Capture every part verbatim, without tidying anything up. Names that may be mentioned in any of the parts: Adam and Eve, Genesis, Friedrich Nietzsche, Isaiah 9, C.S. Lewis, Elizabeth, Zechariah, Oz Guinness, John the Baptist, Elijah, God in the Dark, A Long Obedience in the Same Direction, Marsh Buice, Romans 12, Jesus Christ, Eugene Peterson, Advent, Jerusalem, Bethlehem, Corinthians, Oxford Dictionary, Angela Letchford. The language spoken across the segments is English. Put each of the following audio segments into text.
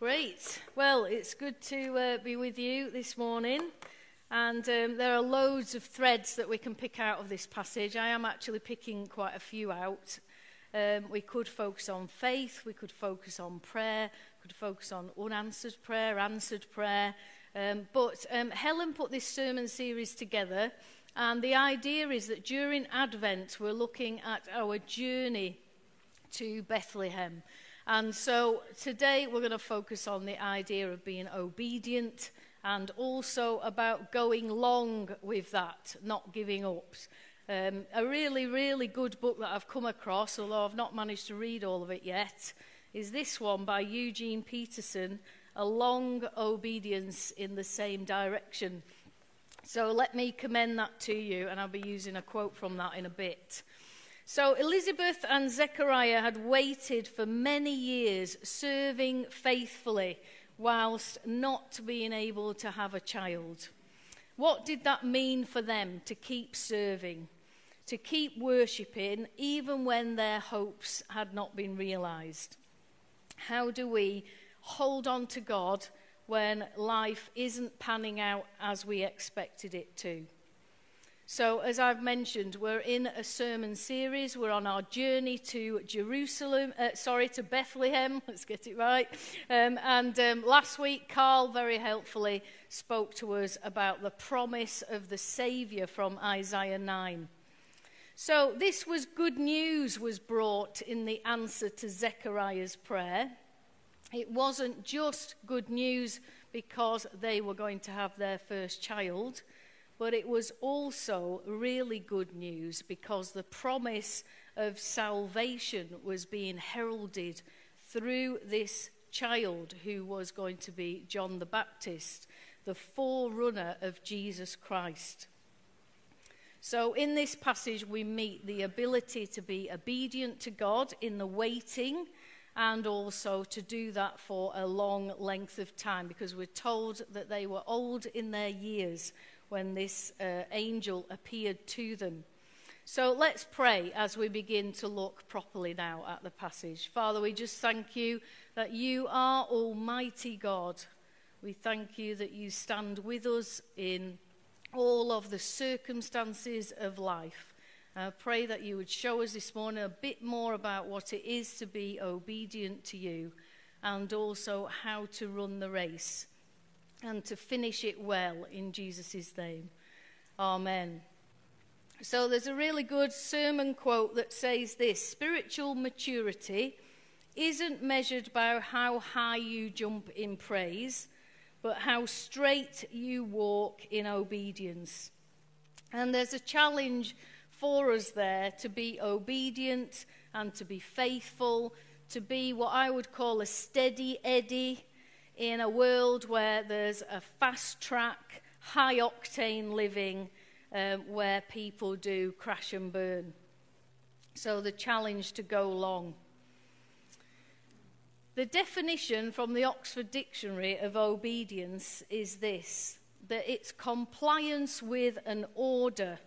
Great. Well, it's good to uh, be with you this morning. And um, there are loads of threads that we can pick out of this passage. I am actually picking quite a few out. Um, we could focus on faith. We could focus on prayer. We could focus on unanswered prayer, answered prayer. Um, but um, Helen put this sermon series together. And the idea is that during Advent, we're looking at our journey to Bethlehem. And so today we're going to focus on the idea of being obedient and also about going long with that, not giving up. Um, a really, really good book that I've come across, although I've not managed to read all of it yet, is this one by Eugene Peterson, A Long Obedience in the Same Direction. So let me commend that to you, and I'll be using a quote from that in a bit. So Elizabeth and Zechariah had waited for many years, serving faithfully, whilst not being able to have a child. What did that mean for them, to keep serving, to keep worshipping, even when their hopes had not been realised? How do we hold on to God when life isn't panning out as we expected it to? So, as I've mentioned, we're in a sermon series. We're on our journey to Jerusalem, uh, sorry, to Bethlehem. Let's get it right. Um, and um, last week, Carl very helpfully spoke to us about the promise of the Saviour from Isaiah nine. So, this was good news was brought in the answer to Zechariah's prayer. It wasn't just good news because they were going to have their first child, but it was also really good news because the promise of salvation was being heralded through this child who was going to be John the Baptist, the forerunner of Jesus Christ. So in this passage, we meet the ability to be obedient to God in the waiting, and also to do that for a long length of time, because we're told that they were old in their years when this uh, angel appeared to them. So let's pray as we begin to look properly now at the passage. Father, we just thank you that you are Almighty God. We thank you that you stand with us in all of the circumstances of life. I pray that you would show us this morning a bit more about what it is to be obedient to you, and also how to run the race and to finish it well in Jesus' name. Amen. So there's a really good sermon quote that says this: spiritual maturity isn't measured by how high you jump in praise, but how straight you walk in obedience. And there's a challenge for us there to be obedient and to be faithful, to be what I would call a steady eddy in a world where there's a fast track, high octane living um, where people do crash and burn. So the challenge to go long. The definition from the Oxford Dictionary of obedience is this: that it's compliance with an order,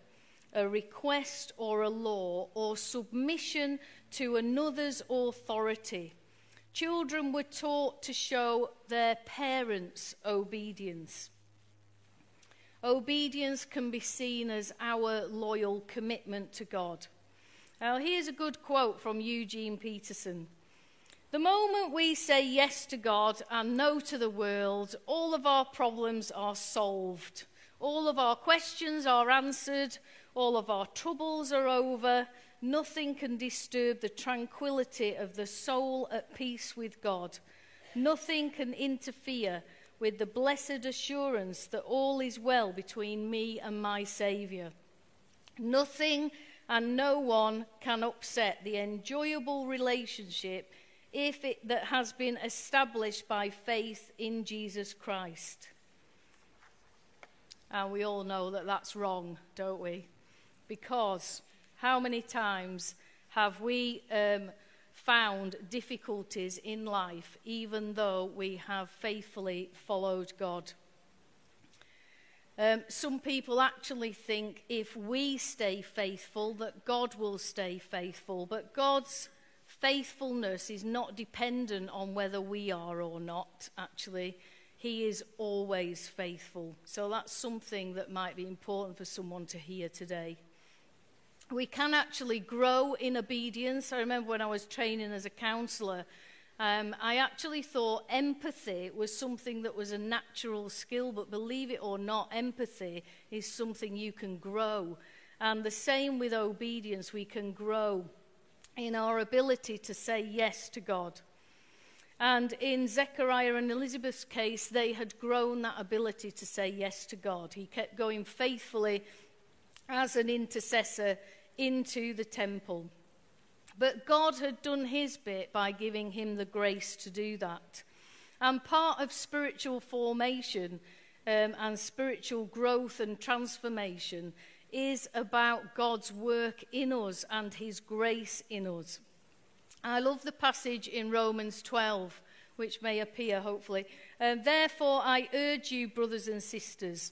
a request or a law, or submission to another's authority. Children were taught to show their parents' obedience. Obedience can be seen as our loyal commitment to God. Now, here's a good quote from Eugene Peterson. The moment we say yes to God and no to the world, all of our problems are solved. All of our questions are answered. All of our troubles are over. Nothing can disturb the tranquility of the soul at peace with God. Nothing can interfere with the blessed assurance that all is well between me and my Saviour. Nothing and no one can upset the enjoyable relationship if it, that has been established by faith in Jesus Christ. And we all know that that's wrong, don't we? Because how many times have we um, found difficulties in life, even though we have faithfully followed God? Um, some people actually think if we stay faithful, that God will stay faithful. But God's faithfulness is not dependent on whether we are or not, actually. He is always faithful. So that's something that might be important for someone to hear today. We can actually grow in obedience. I remember when I was training as a counsellor, um, I actually thought empathy was something that was a natural skill, but believe it or not, empathy is something you can grow. And the same with obedience, we can grow in our ability to say yes to God. And in Zechariah and Elizabeth's case, they had grown that ability to say yes to God. He kept going faithfully as an intercessor into the temple. But God had done his bit by giving him the grace to do that. And part of spiritual formation um, and spiritual growth and transformation is about God's work in us and his grace in us. I love the passage in Romans twelve, which may appear, hopefully. Um, Therefore, I urge you, brothers and sisters,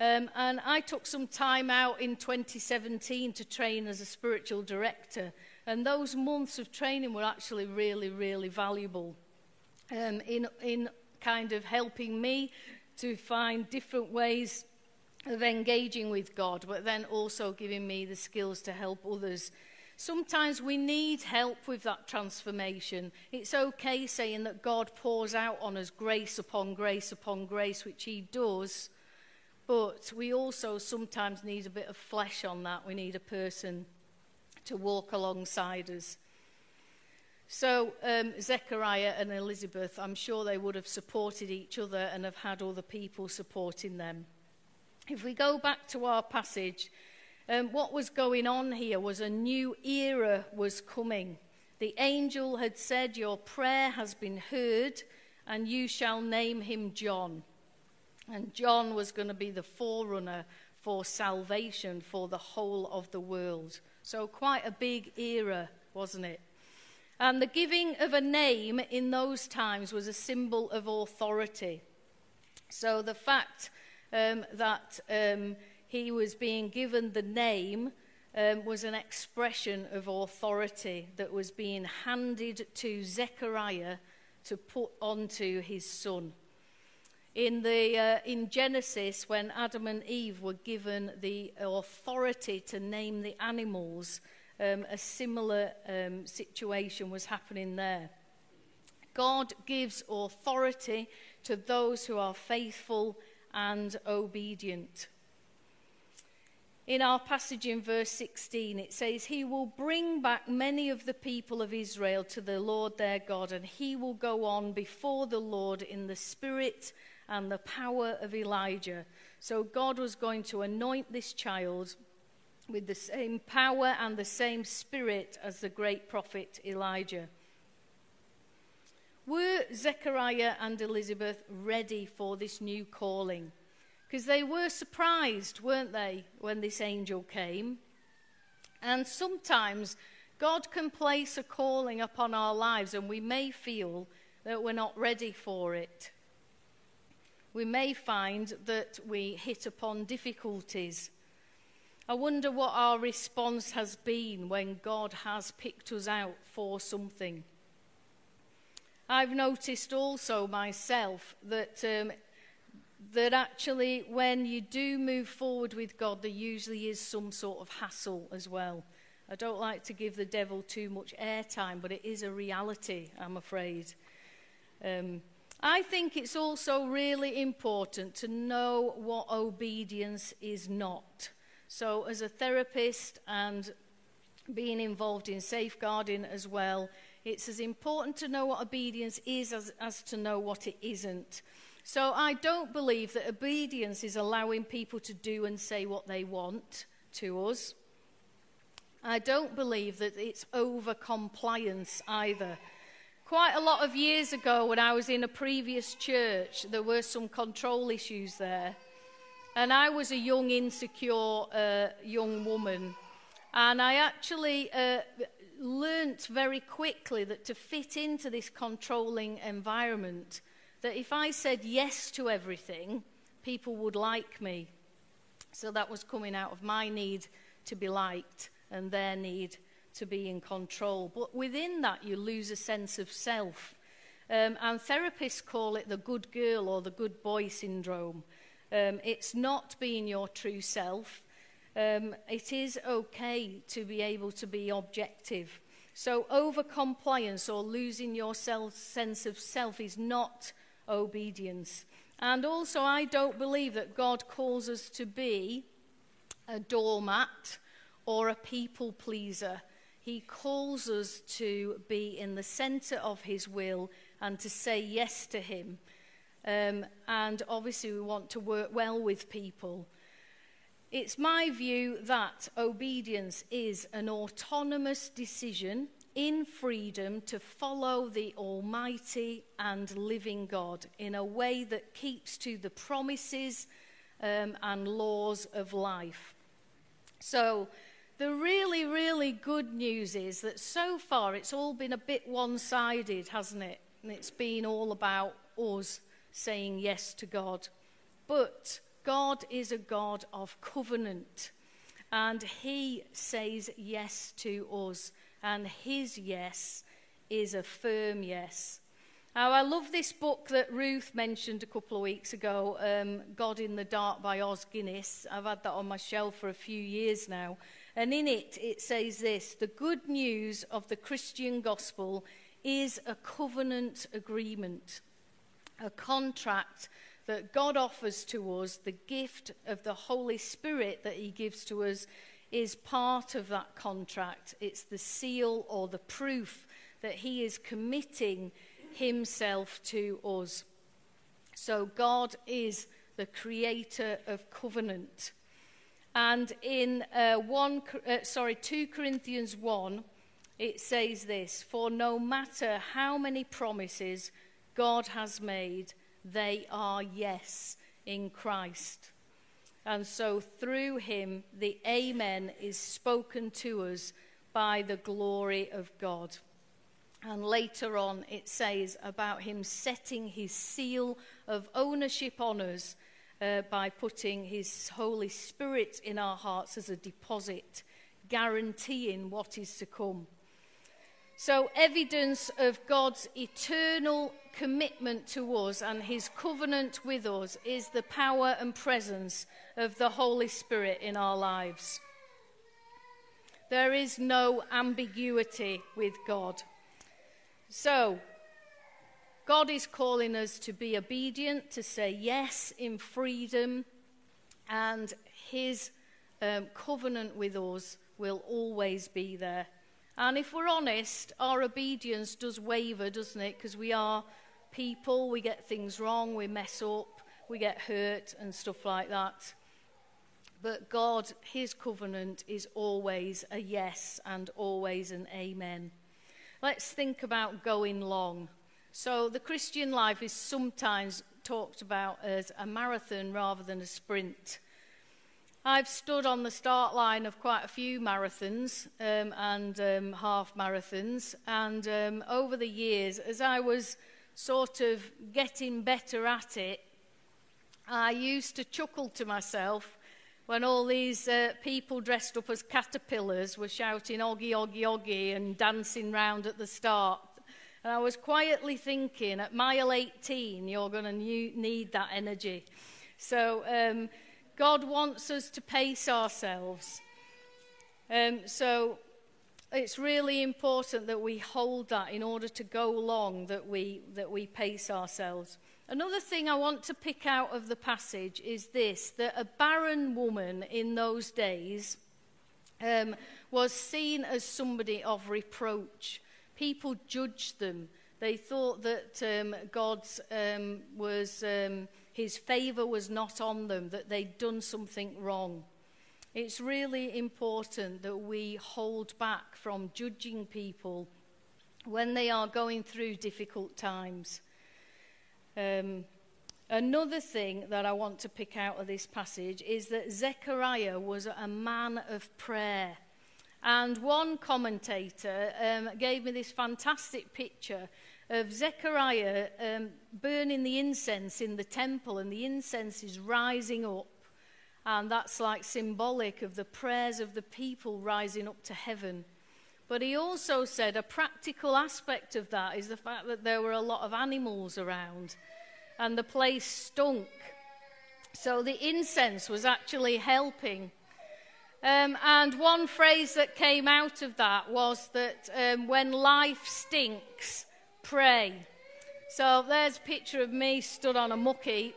Um, and I took some time out in twenty seventeen to train as a spiritual director. And those months of training were actually really, really valuable um, in, in kind of helping me to find different ways of engaging with God, but then also giving me the skills to help others. Sometimes we need help with that transformation. It's okay saying that God pours out on us grace upon grace upon grace, which he does. But we also sometimes need a bit of flesh on that. We need a person to walk alongside us. So um, Zechariah and Elizabeth, I'm sure they would have supported each other and have had other people supporting them. If we go back to our passage, um, what was going on here was a new era was coming. The angel had said, "Your prayer has been heard, and you shall name him John." And John was going to be the forerunner for salvation for the whole of the world. So quite a big era, wasn't it? And the giving of a name in those times was a symbol of authority. So the fact um, that um, he was being given the name um, was an expression of authority that was being handed to Zechariah to put onto his son. In, the, uh, in Genesis, when Adam and Eve were given the authority to name the animals, um, a similar um, situation was happening there. God gives authority to those who are faithful and obedient. In our passage in verse sixteen, it says, "He will bring back many of the people of Israel to the Lord their God, and he will go on before the Lord in the spirit and the power of Elijah." So God was going to anoint this child with the same power and the same spirit as the great prophet Elijah. Were Zechariah and Elizabeth ready for this new calling? Because they were surprised, weren't they, when this angel came? And sometimes God can place a calling upon our lives, and we may feel that we're not ready for it. We may find that we hit upon difficulties. I wonder what our response has been when God has picked us out for something. I've noticed also myself that um, that actually when you do move forward with God, there usually is some sort of hassle as well. I don't like to give the devil too much airtime, but it is a reality, I'm afraid. Um I think it's also really important to know what obedience is not. So as a therapist and being involved in safeguarding as well, it's as important to know what obedience is as, as to know what it isn't. So I don't believe that obedience is allowing people to do and say what they want to us. I don't believe that it's over-compliance either. Quite a lot of years ago, when I was in a previous church, there were some control issues there. And I was a young, insecure uh, young woman. And I actually uh, learnt very quickly that to fit into this controlling environment, that if I said yes to everything, people would like me. So that was coming out of my need to be liked and their need to be in control. But within that, you lose a sense of self. Um, and therapists call it the good girl or the good boy syndrome. Um, it's not being your true self. Um, it is okay to be able to be objective. So overcompliance or losing your self, sense of self is not obedience. And also, I don't believe that God calls us to be a doormat or a people pleaser. He calls us to be in the center of his will and to say yes to him. Um, and obviously we want to work well with people. It's my view that obedience is an autonomous decision in freedom to follow the almighty and living God in a way that keeps to the promises um, and laws of life. So the really, really good news is that so far it's all been a bit one-sided, hasn't it? And it's been all about us saying yes to God. But God is a God of covenant, and he says yes to us, and his yes is a firm yes. Now, I love this book that Ruth mentioned a couple of weeks ago, um, God in the Dark by Oz Guinness. I've had that on my shelf for a few years now. And in it, it says this: the good news of the Christian gospel is a covenant agreement, a contract that God offers to us. The gift of the Holy Spirit that he gives to us is part of that contract. It's the seal or the proof that he is committing himself to us. So God is the creator of covenant. And in uh, one, uh, sorry, two Corinthians one, it says this: for no matter how many promises God has made, they are yes in Christ. And so through him, the amen is spoken to us by the glory of God. And later on, it says about him setting his seal of ownership on us uh, by putting his Holy Spirit in our hearts as a deposit, guaranteeing what is to come. So evidence of God's eternal commitment to us and his covenant with us is the power and presence of the Holy Spirit in our lives. There is no ambiguity with God. So God is calling us to be obedient, to say yes in freedom, and his um, covenant with us will always be there. And if we're honest, our obedience does waver, doesn't it? Because we are people, we get things wrong, we mess up, we get hurt and stuff like that. But God, his covenant is always a yes and always an amen. Let's think about going long. So the Christian life is sometimes talked about as a marathon rather than a sprint. I've stood on the start line of quite a few marathons um, and um, half marathons, and um, over the years, as I was sort of getting better at it, I used to chuckle to myself when all these uh, people dressed up as caterpillars were shouting "Oggy, Oggy, Oggy" and dancing round at the start. And I was quietly thinking, at mile eighteen, you're going to need that energy. So Um, God wants us to pace ourselves. Um, so it's really important that we hold that in order to go long, that we, that we pace ourselves. Another thing I want to pick out of the passage is this, that a barren woman in those days um, was seen as somebody of reproach. People judged them. They thought that um, God's um, was... Um, his favour was not on them, that they'd done something wrong. It's really important that we hold back from judging people when they are going through difficult times. Um, another thing that I want to pick out of this passage is that Zechariah was a man of prayer. And one commentator um, gave me this fantastic picture of Zechariah um, burning the incense in the temple, and the incense is rising up. And that's like symbolic of the prayers of the people rising up to heaven. But he also said a practical aspect of that is the fact that there were a lot of animals around and the place stunk. So the incense was actually helping. Um, and one phrase that came out of that was that um, when life stinks, pray. So there's a picture of me stood on a muck heap.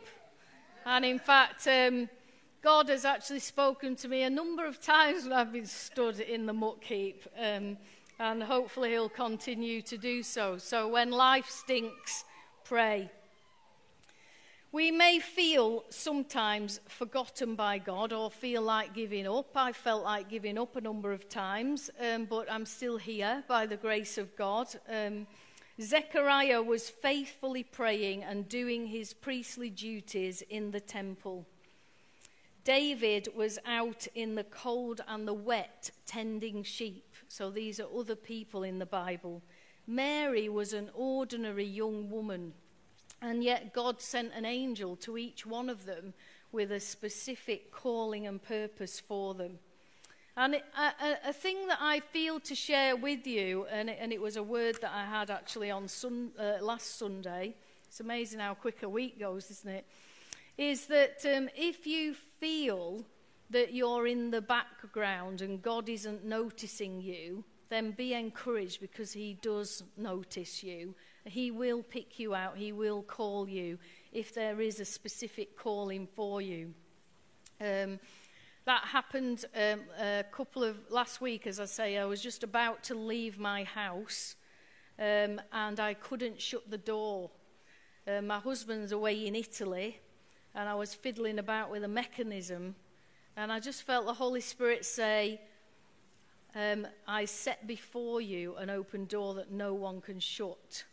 And in fact, um, God has actually spoken to me a number of times when I've been stood in the muck heap, um, and hopefully he'll continue to do so. So when life stinks, pray. We may feel sometimes forgotten by God or feel like giving up. I felt like giving up a number of times, um, but I'm still here by the grace of God. Um, Zechariah was faithfully praying and doing his priestly duties in the temple. David was out in the cold and the wet tending sheep. So these are other people in the Bible. Mary was an ordinary young woman, and yet God sent an angel to each one of them with a specific calling and purpose for them. And it, a, a thing that I feel to share with you, and it, and it was a word that I had actually on sun, uh, last Sunday. It's amazing how quick a week goes, isn't it? Is that um, if you feel that you're in the background and God isn't noticing you, then be encouraged, because he does notice you. He will pick you out. He will call you if there is a specific calling for you. Um, that happened um, a couple of, last week, as I say, I was just about to leave my house um, and I couldn't shut the door. Uh, my husband's away in Italy, and I was fiddling about with a mechanism, and I just felt the Holy Spirit say, um, I set before you an open door that no one can shut.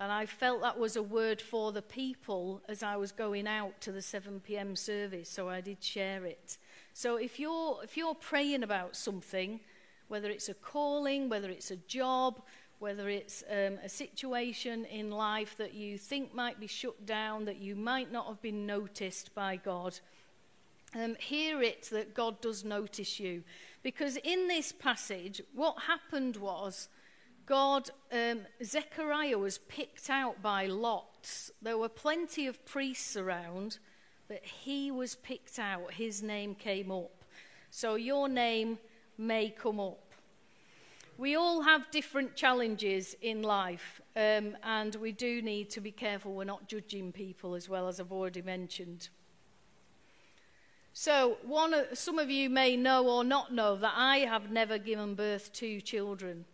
And I felt that was a word for the people as I was going out to the seven p.m. service, so I did share it. So if you're, if you're praying about something, whether it's a calling, whether it's a job, whether it's um, a situation in life that you think might be shut down, that you might not have been noticed by God, um, hear it that God does notice you. Because in this passage, what happened was God, um, Zechariah was picked out by lots. There were plenty of priests around, but he was picked out. His name came up. So your name may come up. We all have different challenges in life, um, and we do need to be careful we're not judging people, as well as I've already mentioned. So one of, some of you may know or not know that I have never given birth to children,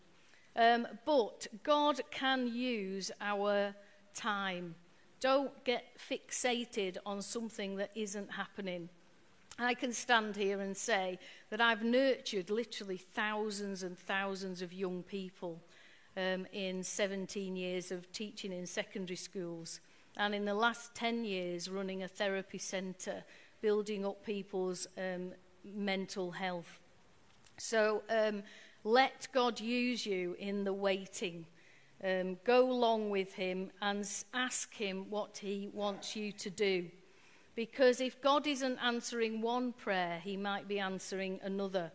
um, but God can use our time. Don't get fixated on something that isn't happening. I can stand here and say that I've nurtured literally thousands and thousands of young people um, in seventeen years of teaching in secondary schools, and in the last ten years running a therapy centre, building up people's um, mental health. So um, let God use you in the waiting. Um, go along with him and ask him what he wants you to do. Because if God isn't answering one prayer, he might be answering another.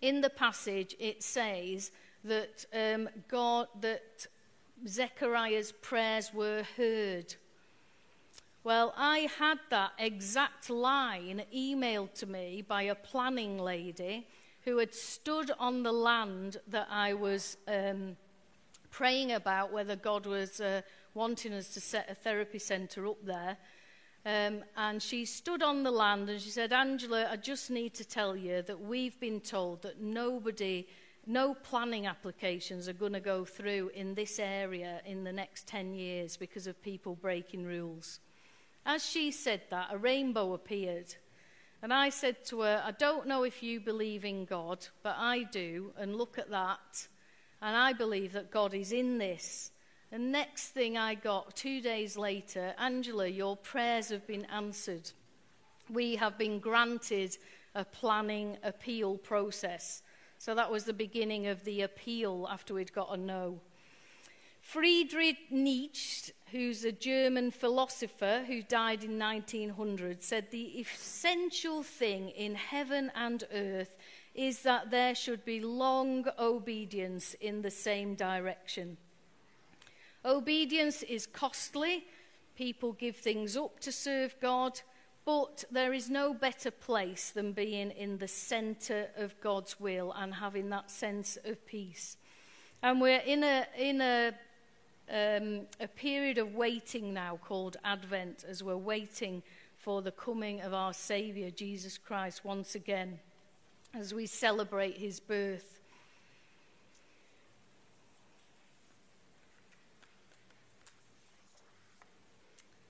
In the passage, it says that um, God, that Zechariah's prayers were heard. Well, I had that exact line emailed to me by a planning lady who had stood on the land that I was um, praying about, whether God was uh, wanting us to set a therapy centre up there. Um, and she stood on the land and she said, Angela, I just need to tell you that we've been told that nobody, no planning applications are going to go through in this area in the next ten years because of people breaking rules. As she said that, a rainbow appeared. And I said to her, I don't know if you believe in God, but I do. And look at that. And I believe that God is in this. And next thing I got, two days later, Angela, your prayers have been answered. We have been granted a planning appeal process. So that was the beginning of the appeal after we'd got a no. Friedrich Nietzsche, who's a German philosopher who died in nineteen hundred, said the essential thing in heaven and earth is that there should be long obedience in the same direction. Obedience is costly. People give things up to serve God, but there is no better place than being in the center of God's will and having that sense of peace. And we're in a, in a, um, a period of waiting now called Advent, as we're waiting for the coming of our Savior, Jesus Christ, once again, as we celebrate his birth.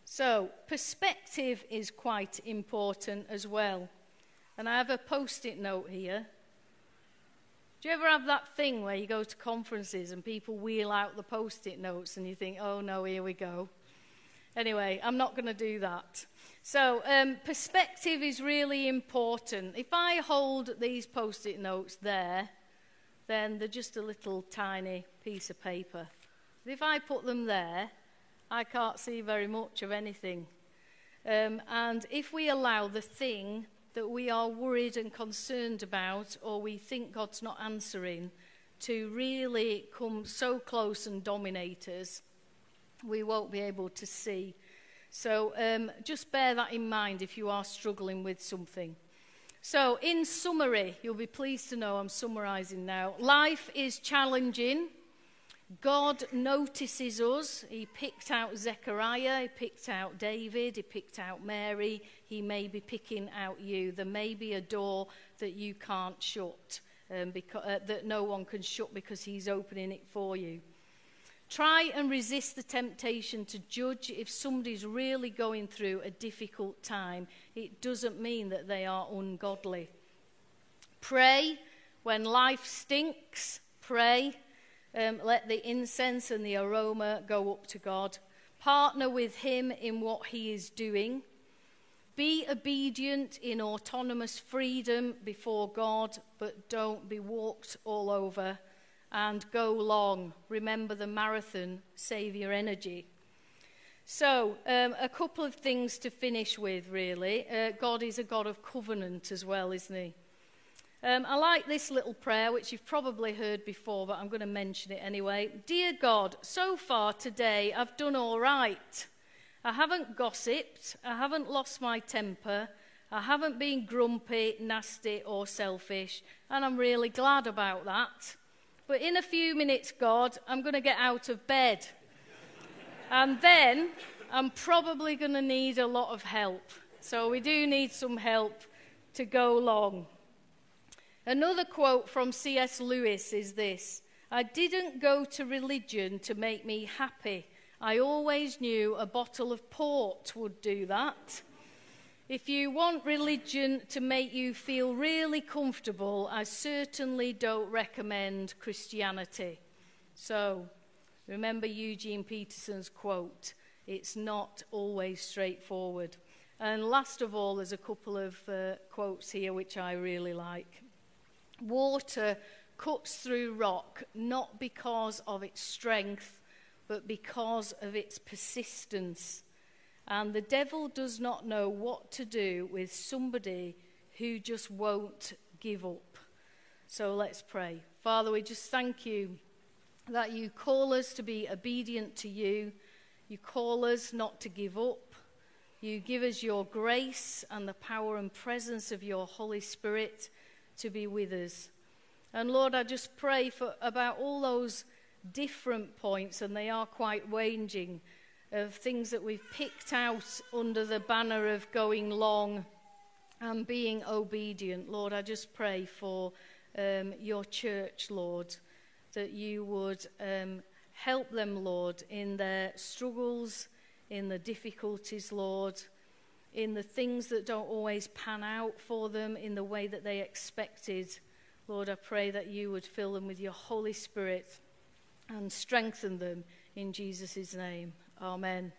So, perspective is quite important as well. And I have a post-it note here. Do you ever have that thing where you go to conferences and people wheel out the post-it notes and you think, oh no, here we go. Anyway, I'm not going to do that. So, um, perspective is really important. If I hold these post-it notes there, then they're just a little tiny piece of paper. But if I put them there, I can't see very much of anything. Um, and if we allow the thing that we are worried and concerned about, or we think God's not answering, to really come so close and dominate us, we won't be able to see. So um, just bear that in mind if you are struggling with something. So in summary, you'll be pleased to know I'm summarizing now. Life is challenging. God notices us. He picked out Zechariah, he picked out David, he picked out Mary. He may be picking out you. There may be a door that you can't shut, um, because, uh, that no one can shut because he's opening it for you. Try and resist the temptation to judge if somebody's really going through a difficult time. It doesn't mean that they are ungodly. Pray when life stinks. Pray. Um, let the incense and the aroma go up to God. Partner with him in what he is doing. Be obedient in autonomous freedom before God, but don't be walked all over. And go long. Remember the marathon. Save your energy. So, um, a couple of things to finish with, really. Uh, God is a God of covenant as well, isn't he? Um, I like this little prayer, which you've probably heard before, but I'm going to mention it anyway. Dear God, so far today I've done all right. I haven't gossiped, I haven't lost my temper, I haven't been grumpy, nasty or selfish, and I'm really glad about that. But in a few minutes, God, I'm going to get out of bed. And then I'm probably going to need a lot of help. So we do need some help to go long. Another quote from C S Lewis is this: I didn't go to religion to make me happy. I always knew a bottle of port would do that. If you want religion to make you feel really comfortable, I certainly don't recommend Christianity. So, remember Eugene Peterson's quote, it's not always straightforward. And last of all, there's a couple of uh, quotes here which I really like. Water cuts through rock, not because of its strength, but because of its persistence. And the devil does not know what to do with somebody who just won't give up. So let's pray. Father, we just thank you that you call us to be obedient to you. You call us not to give up. You give us your grace and the power and presence of your Holy Spirit to be with us. And Lord, I just pray for about all those different points, and they are quite ranging, of things that we've picked out under the banner of going long and being obedient. Lord, I just pray for um, your church, Lord, that you would um, help them, Lord, in their struggles, in the difficulties, Lord, in the things that don't always pan out for them in the way that they expected. Lord, I pray that you would fill them with your Holy Spirit and strengthen them in Jesus' name. Amen.